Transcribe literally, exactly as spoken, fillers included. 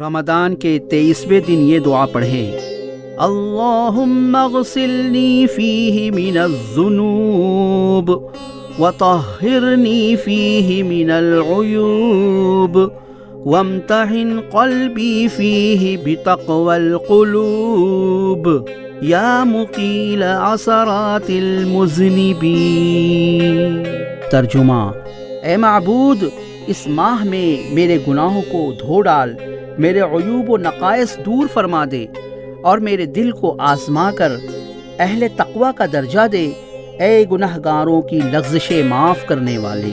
رمضان کے تیئیسویں دن یہ دعا پڑھیں، اللہم اغسلنی فیہ من الذنوب وطہرنی فیہ من العیوب وامتحن قلبی فیہ بتقوی القلوب یا مقیل عثرات المذنبین۔ ترجمہ: اے معبود، اس ماہ میں میرے گناہوں کو دھو ڈال، میرے عیوب و نقائص دور فرما دے، اور میرے دل کو آزما کر اہل تقوی کا درجہ دے، اے گناہگاروں کی لغزشیں معاف کرنے والے۔